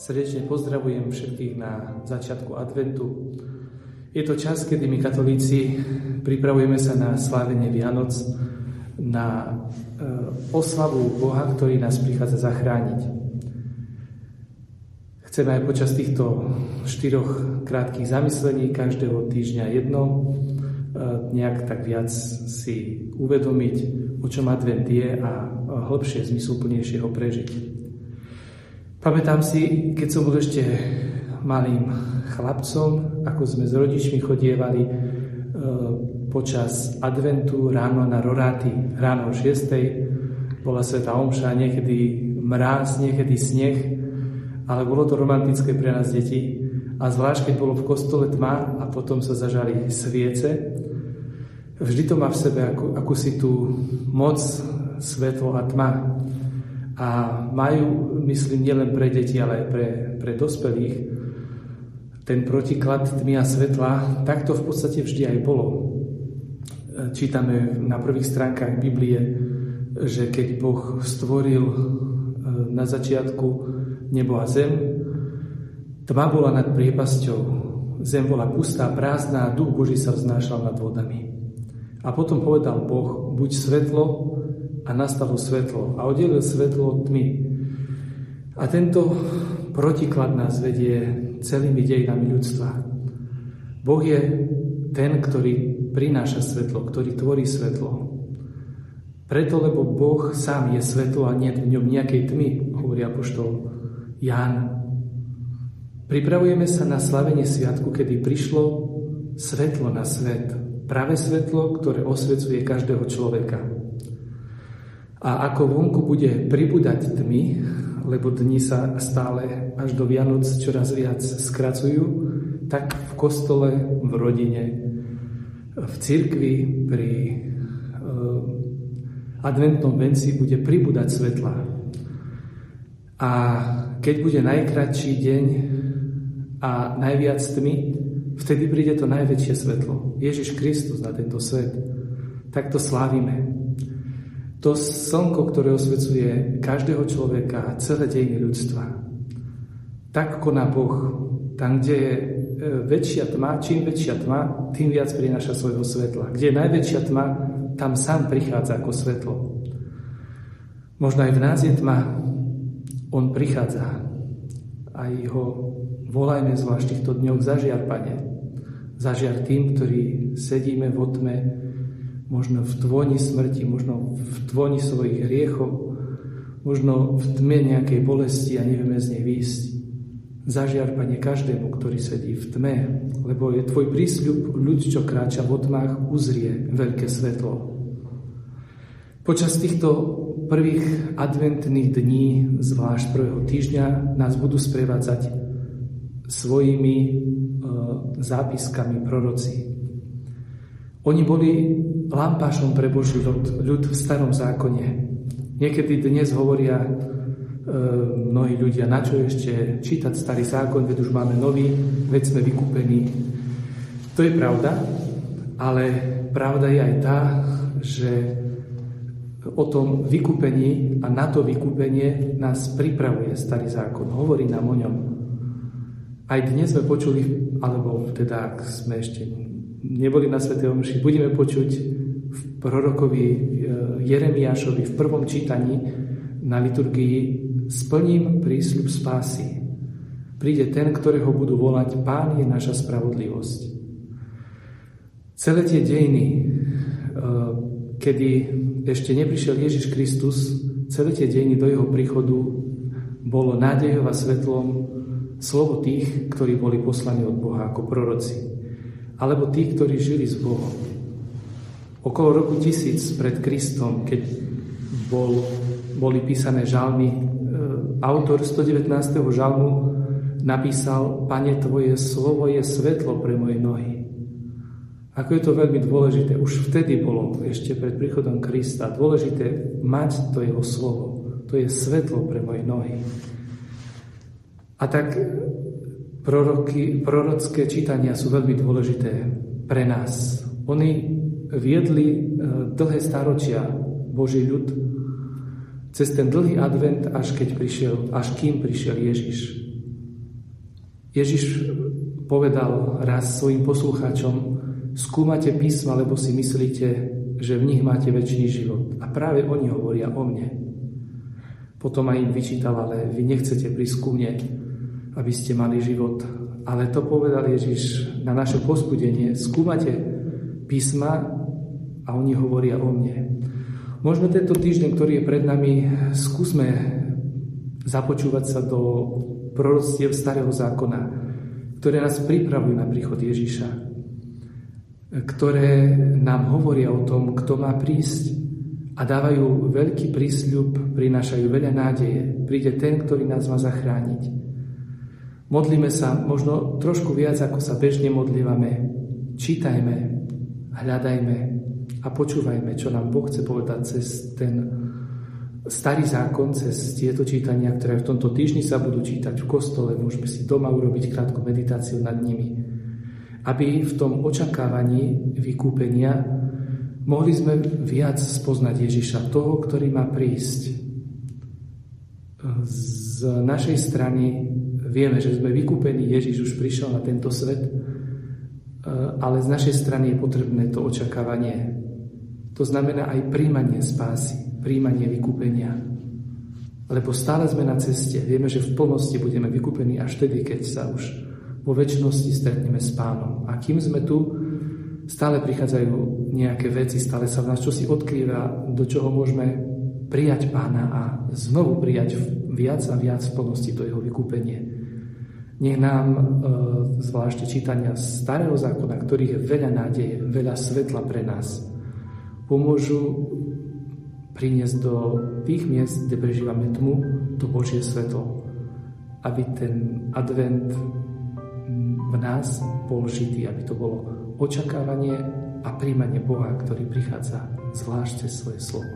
Srdečne pozdravujem všetkých na začiatku adventu. Je to čas, kedy my katolíci pripravujeme sa na slávenie Vianoc, na oslavu Boha, ktorý nás prichádza zachrániť. Chceme aj počas týchto 4 krátkych zamyslení, každého týždňa jedno, nejak tak viac si uvedomiť, o čom advent je a hlbšie, zmysluplnejšie ho prežiť. Pamätám si, keď som bol ešte malým chlapcom, ako sme s rodičmi chodievali počas adventu ráno na roráty. Ráno o 6:00 bola svätá omša, niekedy mráz, niekedy sneh, ale bolo to romantické pre nás deti. A zvlášť, keď bolo v kostole tma a potom sa zažali sviece, vždy to má v sebe akúsi tú moc, svetlo a tma. A majú, myslím, nielen pre deti, ale aj pre dospelých, ten protiklad tmy a svetla, tak to v podstate vždy aj bolo. Čítame na prvých stránkach Biblie, že keď Boh stvoril na začiatku nebo a zem, tma bola nad priepasťou, zem bola pustá, prázdna a duch Boží sa vznášal nad vodami. A potom povedal Boh, buď svetlo, a nastalo svetlo a oddelil svetlo od tmy. A tento protiklad nás vedie celými dejinami ľudstva. Boh je ten, ktorý prináša svetlo, ktorý tvorí svetlo. Preto, lebo Boh sám je svetlo a nie v ňom nejakej tmy, hovorí apoštol Ján. Pripravujeme sa na slavenie sviatku, kedy prišlo svetlo na svet. Práve svetlo, ktoré osvecuje každého človeka. A ako vonku bude pribúdať tmy, lebo dni sa stále až do Vianoc čoraz viac skracujú, tak v kostole, v rodine, v cirkvi, pri adventnom venci bude pribúdať svetla. A keď bude najkratší deň a najviac tmy, vtedy príde to najväčšie svetlo. Ježiš Kristus na tento svet. Tak to slávime. To slnko, ktoré osvecuje každého človeka a celé dejiny ľudstva. Tak koná Boh. Tam, kde je väčšia tma, čím väčšia tma, tým viac prináša svojho svetla. Kde je najväčšia tma, tam sám prichádza ako svetlo. Možno aj v nás je tma. On prichádza. A ho volajme zvlášť v týchto dňoch za žiar, Pane. Za žiar tým, ktorí sedíme vo tme, možno v tvoni smrti, možno v tvoni svojich hriechov, možno v tme nejakej bolesti a nevieme z nej výjsť. Zažiar, Pane, každému, ktorý sedí v tme, lebo je tvoj prísľub, ľud, čo kráča vo tmách, uzrie veľké svetlo. Počas týchto prvých adventných dní, zvlášť prvého týždňa, nás budú sprevádzať svojimi zápiskami proroci. Oni boli lampášom pre Boží ľud v starom zákone. Niekedy dnes hovoria mnohí ľudia, na čo ešte čítať starý zákon, veď už máme nový, veď sme vykúpení. To je pravda, ale pravda je aj tá, že o tom vykúpení a na to vykúpenie nás pripravuje starý zákon, hovorí nám o ňom. Aj dnes sme počuli, alebo teda ak sme ešte neboli na svätej omši, budeme počuť v prorokovi Jeremiášovi v prvom čítaní na liturgii: splním prísľub spásy. Príde ten, ktorého budú volať Pán je naša spravodlivosť. Celé tie dejiny, kedy ešte neprišiel Ježiš Kristus, celé tie dejiny do jeho príchodu bolo nádejou a svetlom slovo tých, ktorí boli poslani od Boha ako proroci, alebo tí, ktorí žili s Bohom. Okolo roku 1000 pred Kristom, keď boli písané žalmy, autor 119. žalmu napísal: Pane, tvoje slovo je svetlo pre moje nohy. Ako je to veľmi dôležité, už vtedy bolo, ešte pred príchodom Krista, dôležité mať to jeho slovo. To je svetlo pre moje nohy. A tak prorocké čítania sú veľmi dôležité pre nás. Oni viedli dlhé staročia Boží ľud cez ten dlhý advent, až kým prišiel Ježiš. Ježiš povedal raz svojim poslucháčom: skúmate písma, lebo si myslíte, že v nich máte večný život. A práve oni hovoria o mne. Potom aj im vyčítal: ale vy nechcete prísť ku mne, aby ste mali život. Ale to povedal Ježiš na naše povzbudenie: skúmate písma a oni hovoria o mne. Možno tento týždeň, ktorý je pred nami, skúsme započúvať sa do proroctiev Starého zákona, ktoré nás pripravujú na príchod Ježiša, ktoré nám hovoria o tom, kto má prísť, a dávajú veľký prísľub, prinášajú veľa nádeje. Príde ten, ktorý nás má zachrániť. Modlíme sa možno trošku viac, ako sa bežne modlívame. Čítajme, hľadajme a počúvajme, čo nám Boh chce povedať cez ten Starý zákon, cez tieto čítania, ktoré v tomto týždni sa budú čítať v kostole. Môžeme si doma urobiť krátku meditáciu nad nimi, aby v tom očakávaní vykúpenia mohli sme viac spoznať Ježiša, toho, ktorý má prísť. Z našej strany vieme, že sme vykúpení, Ježiš už prišiel na tento svet, ale z našej strany je potrebné to očakávanie. To znamená aj príjmanie spásy, príjmanie vykúpenia. Lebo stále sme na ceste. Vieme, že v plnosti budeme vykúpení až vtedy, keď sa už vo večnosti stretneme s Pánom. A kým sme tu, stále prichádzajú nejaké veci, stále sa v nás čosi odkrýva, do čoho môžeme prijať Pána a znovu prijať viac a viac v plnosti to jeho vykúpenie. Nech nám, zvlášť čítania Starého zákona, ktorých je veľa nádeje, veľa svetla pre nás, pomôžu priniesť do tých miest, kde prežívame tmu, to Božie svetlo, aby ten advent v nás bol žitý, aby to bolo očakávanie a príjmanie Boha, ktorý prichádza zvlášť svoje slovo.